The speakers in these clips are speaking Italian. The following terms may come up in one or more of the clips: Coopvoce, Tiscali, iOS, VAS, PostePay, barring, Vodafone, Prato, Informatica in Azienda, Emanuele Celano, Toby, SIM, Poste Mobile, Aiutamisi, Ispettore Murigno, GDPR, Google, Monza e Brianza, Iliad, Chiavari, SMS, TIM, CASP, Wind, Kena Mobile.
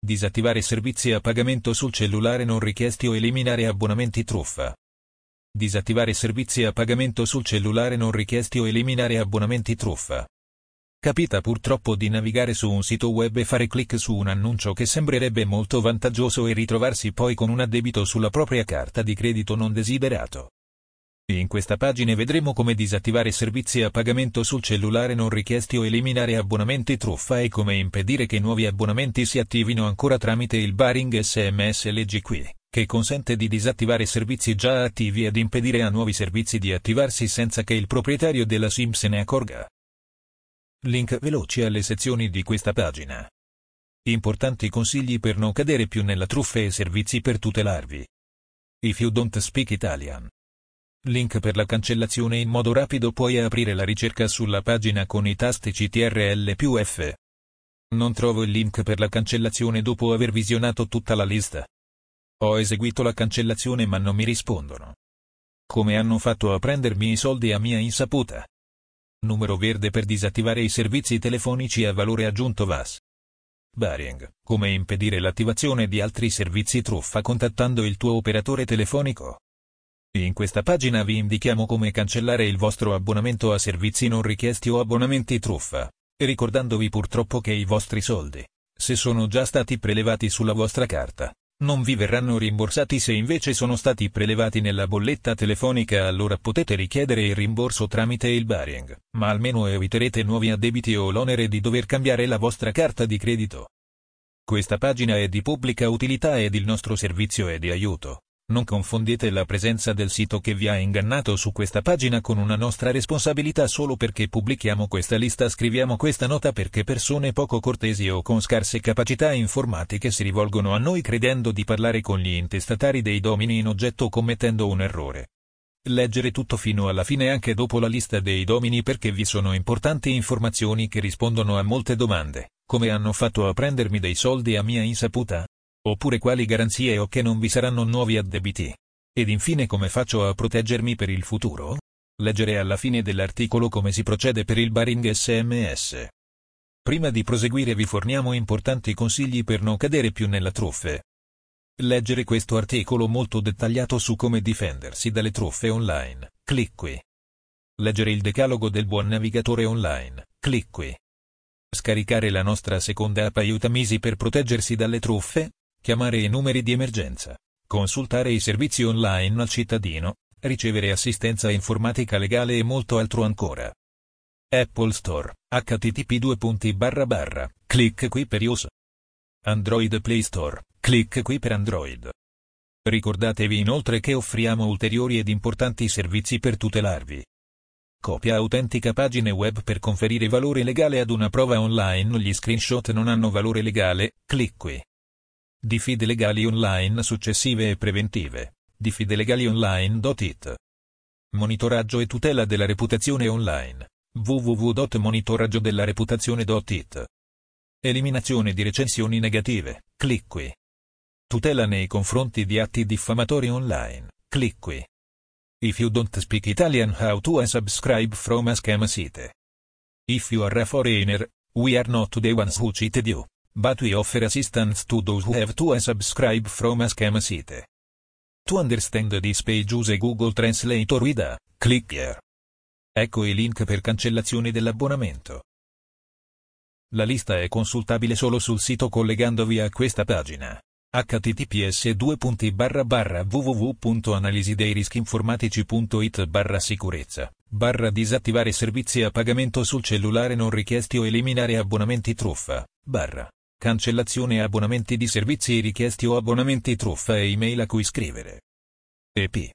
Disattivare servizi a pagamento sul cellulare non richiesti o eliminare abbonamenti truffa. Disattivare servizi a pagamento sul cellulare non richiesti o eliminare abbonamenti truffa. Capita purtroppo di navigare su un sito web e fare clic su un annuncio che sembrerebbe molto vantaggioso e ritrovarsi poi con un addebito sulla propria carta di credito non desiderato. In questa pagina vedremo come disattivare servizi a pagamento sul cellulare non richiesti o eliminare abbonamenti truffa e come impedire che nuovi abbonamenti si attivino ancora tramite il barring SMS Leggi qui, che consente di disattivare servizi già attivi ed impedire a nuovi servizi di attivarsi senza che il proprietario della SIM se ne accorga. Link veloci alle sezioni di questa pagina. Importanti consigli per non cadere più nella truffa e servizi per tutelarvi. If you don't speak Italian. Link per la cancellazione in modo rapido. Puoi aprire la ricerca sulla pagina con i tasti CTRL+F. Non trovo il link per la cancellazione dopo aver visionato tutta la lista. Ho eseguito la cancellazione ma non mi rispondono. Come hanno fatto a prendermi i soldi a mia insaputa? Numero verde per disattivare i servizi telefonici a valore aggiunto VAS. Barring, come impedire l'attivazione di altri servizi truffa contattando il tuo operatore telefonico. In questa pagina vi indichiamo come cancellare il vostro abbonamento a servizi non richiesti o abbonamenti truffa, ricordandovi purtroppo che i vostri soldi, se sono già stati prelevati sulla vostra carta, non vi verranno rimborsati. Se invece sono stati prelevati nella bolletta telefonica, allora potete richiedere il rimborso tramite il barring, ma almeno eviterete nuovi addebiti o l'onere di dover cambiare la vostra carta di credito. Questa pagina è di pubblica utilità ed il nostro servizio è di aiuto. Non confondete la presenza del sito che vi ha ingannato su questa pagina con una nostra responsabilità. Solo perché pubblichiamo questa lista, scriviamo questa nota perché persone poco cortesi o con scarse capacità informatiche si rivolgono a noi credendo di parlare con gli intestatari dei domini in oggetto, commettendo un errore. Leggere tutto fino alla fine anche dopo la lista dei domini, perché vi sono importanti informazioni che rispondono a molte domande, come hanno fatto a prendermi dei soldi a mia insaputa? Oppure quali garanzie ho che non vi saranno nuovi addebiti? Ed infine come faccio a proteggermi per il futuro? Leggere alla fine dell'articolo come si procede per il barring SMS. Prima di proseguire vi forniamo importanti consigli per non cadere più nella truffe. Leggere questo articolo molto dettagliato su come difendersi dalle truffe online, clic qui. Leggere il decalogo del buon navigatore online, clic qui. Scaricare la nostra seconda app Aiutamisi per proteggersi dalle truffe. Chiamare i numeri di emergenza, consultare i servizi online al cittadino, ricevere assistenza informatica legale e molto altro ancora. Apple Store, http://, clic qui per iOS. Android Play Store, clic qui per Android. Ricordatevi inoltre che offriamo ulteriori ed importanti servizi per tutelarvi. Copia autentica pagine web per conferire valore legale ad una prova online. Gli screenshot non hanno valore legale, clic qui. Diffide legali online successive e preventive, diffidelegalionline.it. Monitoraggio e tutela della reputazione online, www.monitoraggiodellareputazione.it. Eliminazione di recensioni negative, clic qui. Tutela nei confronti di atti diffamatori online, clic qui. If you don't speak Italian, how to unsubscribe from a scam site. If you are a foreigner, we are not the ones who cheated you, but we offer assistance to those who have to unsubscribe from a scam site. To understand this page use Google Translator with a click here. Ecco i link per cancellazione dell'abbonamento. La lista è consultabile solo sul sito collegandovi a questa pagina. https://www.analisideirischiinformatici.it/sicurezza/disattivare servizi a pagamento sul cellulare non richiesti o eliminare abbonamenti truffa / cancellazione abbonamenti di servizi richiesti o abbonamenti truffa e email a cui scrivere. EP.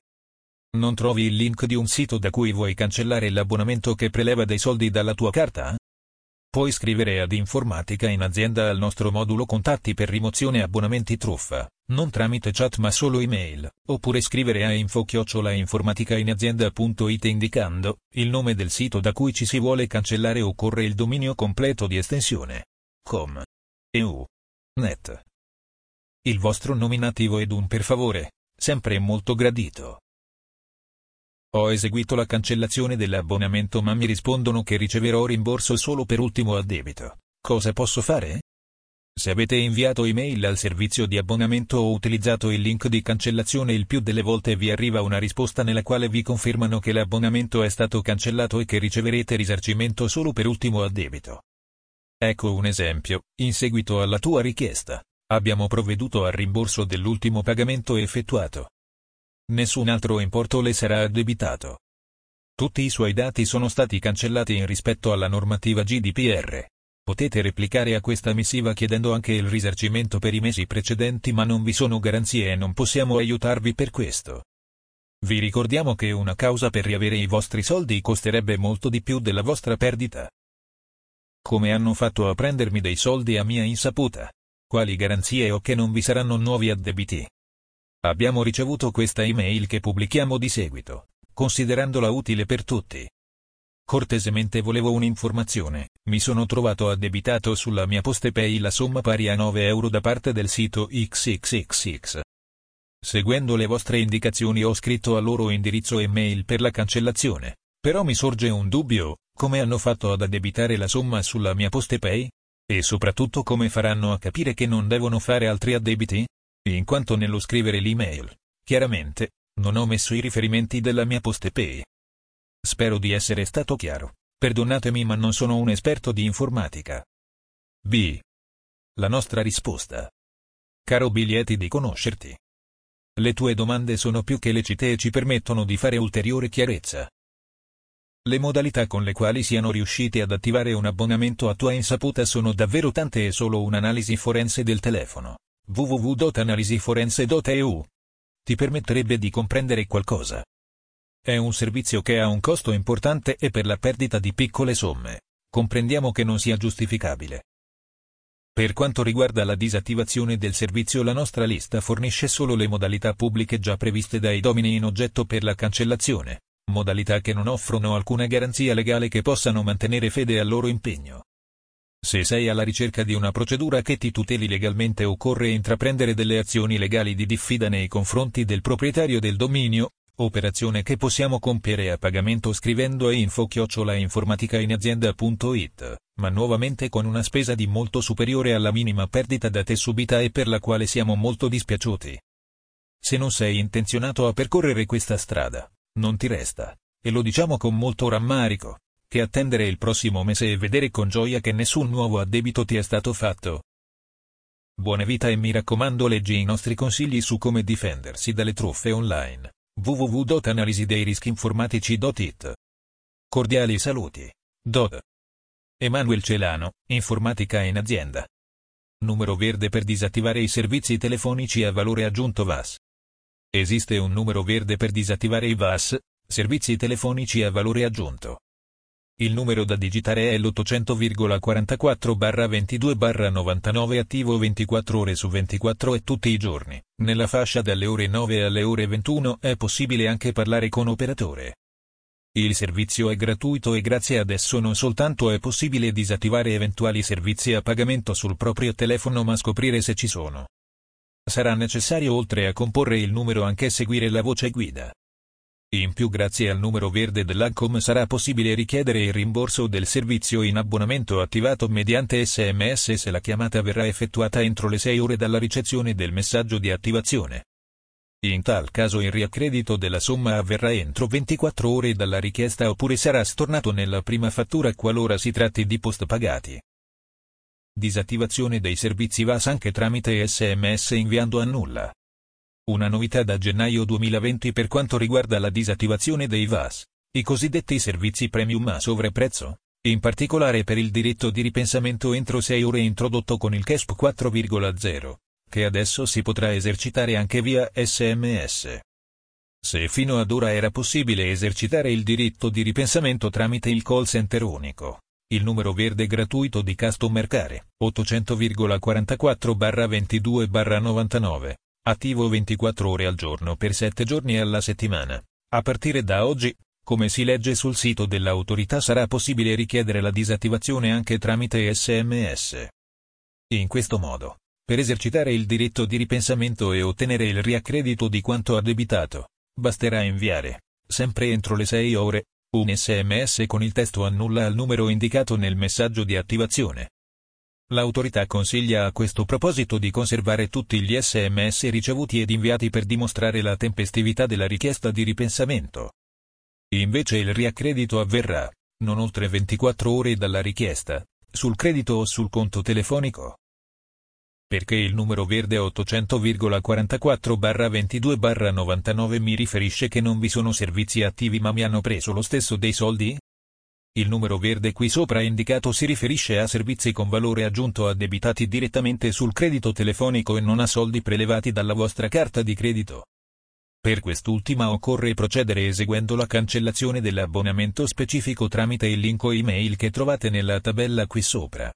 Non trovi il link di un sito da cui vuoi cancellare l'abbonamento che preleva dei soldi dalla tua carta? Puoi scrivere ad Informatica in Azienda al nostro modulo contatti per rimozione abbonamenti truffa, non tramite chat ma solo email, oppure scrivere a info@informaticainazienda.it indicando il nome del sito da cui ci si vuole cancellare. Occorre il dominio completo di estensione .com. EU. Net. Il vostro nominativo ed un per favore, sempre molto gradito. Ho eseguito la cancellazione dell'abbonamento ma mi rispondono che riceverò rimborso solo per ultimo addebito. Cosa posso fare? Se avete inviato email al servizio di abbonamento o utilizzato il link di cancellazione, il più delle volte vi arriva una risposta nella quale vi confermano che l'abbonamento è stato cancellato e che riceverete risarcimento solo per ultimo a debito. Ecco un esempio: in seguito alla tua richiesta, abbiamo provveduto al rimborso dell'ultimo pagamento effettuato. Nessun altro importo le sarà addebitato. Tutti i suoi dati sono stati cancellati in rispetto alla normativa GDPR. Potete replicare a questa missiva chiedendo anche il risarcimento per i mesi precedenti, ma non vi sono garanzie e non possiamo aiutarvi per questo. Vi ricordiamo che una causa per riavere i vostri soldi costerebbe molto di più della vostra perdita. Come hanno fatto a prendermi dei soldi a mia insaputa? Quali garanzie ho che non vi saranno nuovi addebiti? Abbiamo ricevuto questa email che pubblichiamo di seguito, considerandola utile per tutti. Cortesemente volevo un'informazione, mi sono trovato addebitato sulla mia PostePay la somma pari a €9 da parte del sito XXXX. Seguendo le vostre indicazioni ho scritto al loro indirizzo email per la cancellazione, però mi sorge un dubbio: come hanno fatto ad addebitare la somma sulla mia PostePay? E soprattutto come faranno a capire che non devono fare altri addebiti? In quanto nello scrivere l'email, chiaramente, non ho messo i riferimenti della mia PostePay. Spero di essere stato chiaro, perdonatemi ma non sono un esperto di informatica. B. La nostra risposta. Caro B, lieti di conoscerti. Le tue domande sono più che lecite e ci permettono di fare ulteriore chiarezza. Le modalità con le quali siano riusciti ad attivare un abbonamento a tua insaputa sono davvero tante e solo un'analisi forense del telefono, www.analisiforense.eu, ti permetterebbe di comprendere qualcosa. È un servizio che ha un costo importante e per la perdita di piccole somme comprendiamo che non sia giustificabile. Per quanto riguarda la disattivazione del servizio, la nostra lista fornisce solo le modalità pubbliche già previste dai domini in oggetto per la cancellazione, modalità che non offrono alcuna garanzia legale che possano mantenere fede al loro impegno. Se sei alla ricerca di una procedura che ti tuteli legalmente, occorre intraprendere delle azioni legali di diffida nei confronti del proprietario del dominio, operazione che possiamo compiere a pagamento scrivendo a info@informaticainazienda.it, ma nuovamente con una spesa di molto superiore alla minima perdita da te subita e per la quale siamo molto dispiaciuti. Se non sei intenzionato a percorrere questa strada, non ti resta, e lo diciamo con molto rammarico, che attendere il prossimo mese e vedere con gioia che nessun nuovo addebito ti è stato fatto. Buona vita e mi raccomando leggi i nostri consigli su come difendersi dalle truffe online. www.analisideirischinformatici.it. Cordiali saluti. Dod. Emanuele Celano, Informatica in Azienda. Numero verde per disattivare i servizi telefonici a valore aggiunto VAS. Esiste un numero verde per disattivare i VAS, servizi telefonici a valore aggiunto. Il numero da digitare è l'800,44/22/99, attivo 24 ore su 24 e tutti i giorni. Nella fascia dalle ore 9 alle ore 21 è possibile anche parlare con operatore. Il servizio è gratuito e grazie ad esso non soltanto è possibile disattivare eventuali servizi a pagamento sul proprio telefono, ma scoprire se ci sono. Sarà necessario, oltre a comporre il numero, anche seguire la voce guida. In più, grazie al numero verde dell'ANCOM sarà possibile richiedere il rimborso del servizio in abbonamento attivato mediante SMS se la chiamata verrà effettuata entro le 6 ore dalla ricezione del messaggio di attivazione. In tal caso il riaccredito della somma avverrà entro 24 ore dalla richiesta oppure sarà stornato nella prima fattura qualora si tratti di post pagati. Disattivazione dei servizi VAS anche tramite SMS inviando annulla. Una novità da gennaio 2020 per quanto riguarda la disattivazione dei VAS, i cosiddetti servizi premium a sovraprezzo, in particolare per il diritto di ripensamento entro 6 ore introdotto con il CASP 4.0, che adesso si potrà esercitare anche via SMS. Se fino ad ora era possibile esercitare il diritto di ripensamento tramite il call center unico, il numero verde gratuito di Customer Care, 800,44/22/99, attivo 24 ore al giorno per 7 giorni alla settimana. A partire da oggi, come si legge sul sito dell'autorità, sarà possibile richiedere la disattivazione anche tramite SMS. In questo modo, per esercitare il diritto di ripensamento e ottenere il riaccredito di quanto addebitato, basterà inviare, sempre entro le 6 ore, un SMS con il testo annulla al numero indicato nel messaggio di attivazione. L'autorità consiglia a questo proposito di conservare tutti gli SMS ricevuti ed inviati per dimostrare la tempestività della richiesta di ripensamento. Invece il riaccredito avverrà, non oltre 24 ore dalla richiesta, sul credito o sul conto telefonico. Perché il numero verde 800,44/22/99 mi riferisce che non vi sono servizi attivi ma mi hanno preso lo stesso dei soldi? Il numero verde qui sopra indicato si riferisce a servizi con valore aggiunto addebitati direttamente sul credito telefonico e non a soldi prelevati dalla vostra carta di credito. Per quest'ultima occorre procedere eseguendo la cancellazione dell'abbonamento specifico tramite il link o email che trovate nella tabella qui sopra.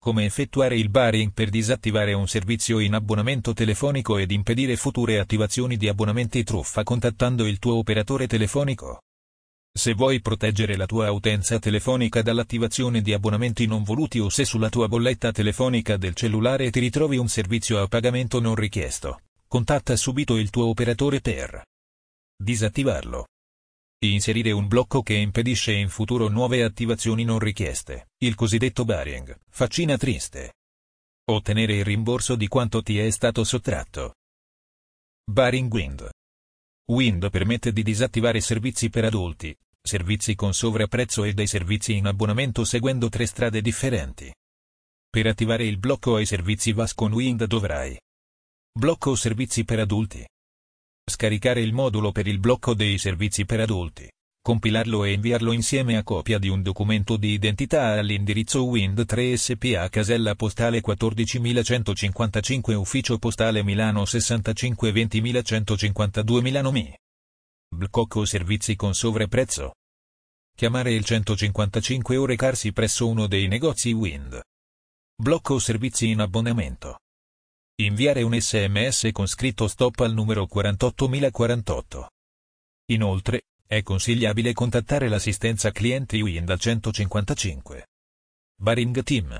Come effettuare il barring per disattivare un servizio in abbonamento telefonico ed impedire future attivazioni di abbonamenti truffa contattando il tuo operatore telefonico. Se vuoi proteggere la tua utenza telefonica dall'attivazione di abbonamenti non voluti o se sulla tua bolletta telefonica del cellulare ti ritrovi un servizio a pagamento non richiesto, contatta subito il tuo operatore per disattivarlo. Inserire un blocco che impedisce in futuro nuove attivazioni non richieste, il cosiddetto barring, faccina triste. Ottenere il rimborso di quanto ti è stato sottratto. Barring Wind. Wind permette di disattivare servizi per adulti, servizi con sovrapprezzo e dei servizi in abbonamento seguendo tre strade differenti. Per attivare il blocco ai servizi VAS con Wind dovrai blocco servizi per adulti. Scaricare il modulo per il blocco dei servizi per adulti, compilarlo e inviarlo insieme a copia di un documento di identità all'indirizzo Wind 3 SPA casella postale 14155 ufficio postale Milano 65 20152 Milano Mi. Blocco servizi con sovrapprezzo. Chiamare il 155 o recarsi presso uno dei negozi Wind. Blocco servizi in abbonamento. Inviare un SMS con scritto stop al numero 48048. Inoltre, è consigliabile contattare l'assistenza clienti Wind al 155. Barring TIM.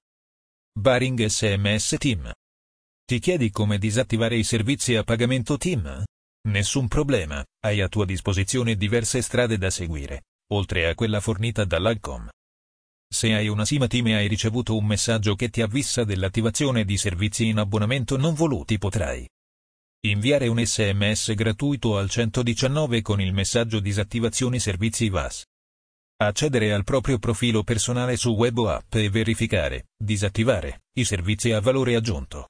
Barring SMS TIM. Ti chiedi come disattivare i servizi a pagamento TIM? Nessun problema, hai a tua disposizione diverse strade da seguire, oltre a quella fornita dall'Agcom. Se hai una SIM TIM e hai ricevuto un messaggio che ti avvisa dell'attivazione di servizi in abbonamento non voluti potrai inviare un SMS gratuito al 119 con il messaggio disattivazione servizi VAS. Accedere al proprio profilo personale su web o app e verificare, disattivare, i servizi a valore aggiunto.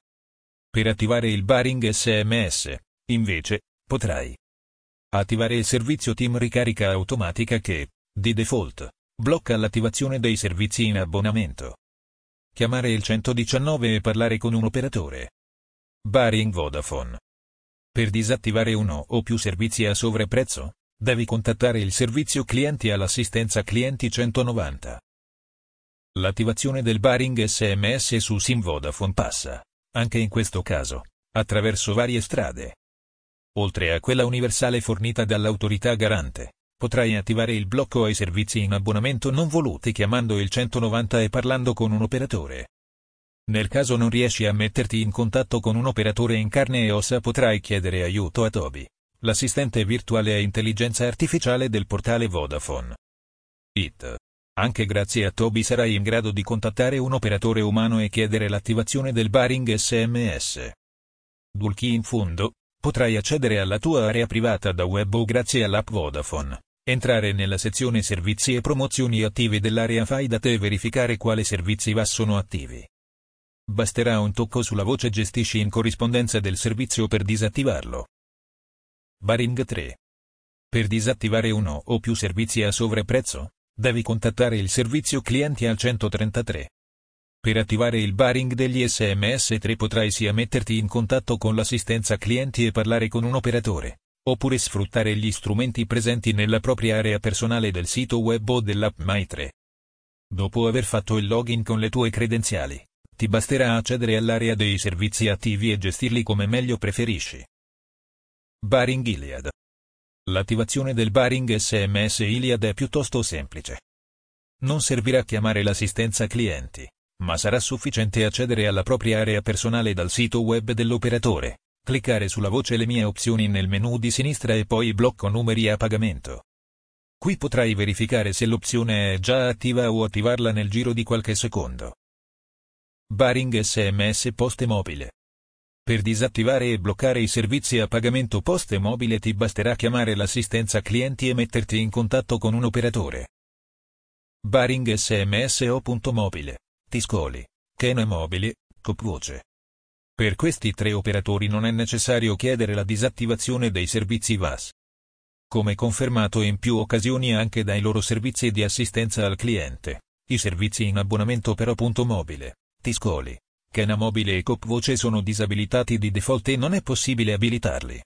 Per attivare il barring SMS, invece, potrai attivare il servizio TIM ricarica automatica che, di default, blocca l'attivazione dei servizi in abbonamento. Chiamare il 119 e parlare con un operatore. Barring Vodafone. Per disattivare uno o più servizi a sovrapprezzo, devi contattare il servizio clienti all'assistenza clienti 190. L'attivazione del barring SMS su SIM Vodafone passa, anche in questo caso, attraverso varie strade. Oltre a quella universale fornita dall'autorità garante, potrai attivare il blocco ai servizi in abbonamento non voluti chiamando il 190 e parlando con un operatore. Nel caso non riesci a metterti in contatto con un operatore in carne e ossa potrai chiedere aiuto a Toby, l'assistente virtuale a intelligenza artificiale del portale Vodafone.it. Anche grazie a Toby sarai in grado di contattare un operatore umano e chiedere l'attivazione del barring SMS. Dual key in fondo, potrai accedere alla tua area privata da web o grazie all'app Vodafone. Entrare nella sezione servizi e promozioni attive dell'area fai da te e verificare quali servizi VAS sono attivi. Basterà un tocco sulla voce gestisci in corrispondenza del servizio per disattivarlo. Barring 3. Per disattivare uno o più servizi a sovrapprezzo, devi contattare il servizio clienti al 133. Per attivare il barring degli SMS 3 potrai sia metterti in contatto con l'assistenza clienti e parlare con un operatore, oppure sfruttare gli strumenti presenti nella propria area personale del sito web o dell'app My3. Dopo aver fatto il login con le tue credenziali, ti basterà accedere all'area dei servizi attivi e gestirli come meglio preferisci. Barring Iliad. L'attivazione del barring SMS Iliad è piuttosto semplice. Non servirà chiamare l'assistenza clienti, ma sarà sufficiente accedere alla propria area personale dal sito web dell'operatore. Cliccare sulla voce le mie opzioni nel menu di sinistra e poi blocco numeri a pagamento. Qui potrai verificare se l'opzione è già attiva o attivarla nel giro di qualche secondo. Barring SMS Poste Mobile. Per disattivare e bloccare i servizi a pagamento Poste Mobile ti basterà chiamare l'assistenza clienti e metterti in contatto con un operatore. Barring SMS O.Mobile, Tiscali, Kena Mobile, Coopvoce. Per questi tre operatori non è necessario chiedere la disattivazione dei servizi VAS. Come confermato in più occasioni anche dai loro servizi di assistenza al cliente, i servizi in abbonamento per O.Mobile, Tiscali, Kena Mobile e Coopvoce sono disabilitati di default e non è possibile abilitarli.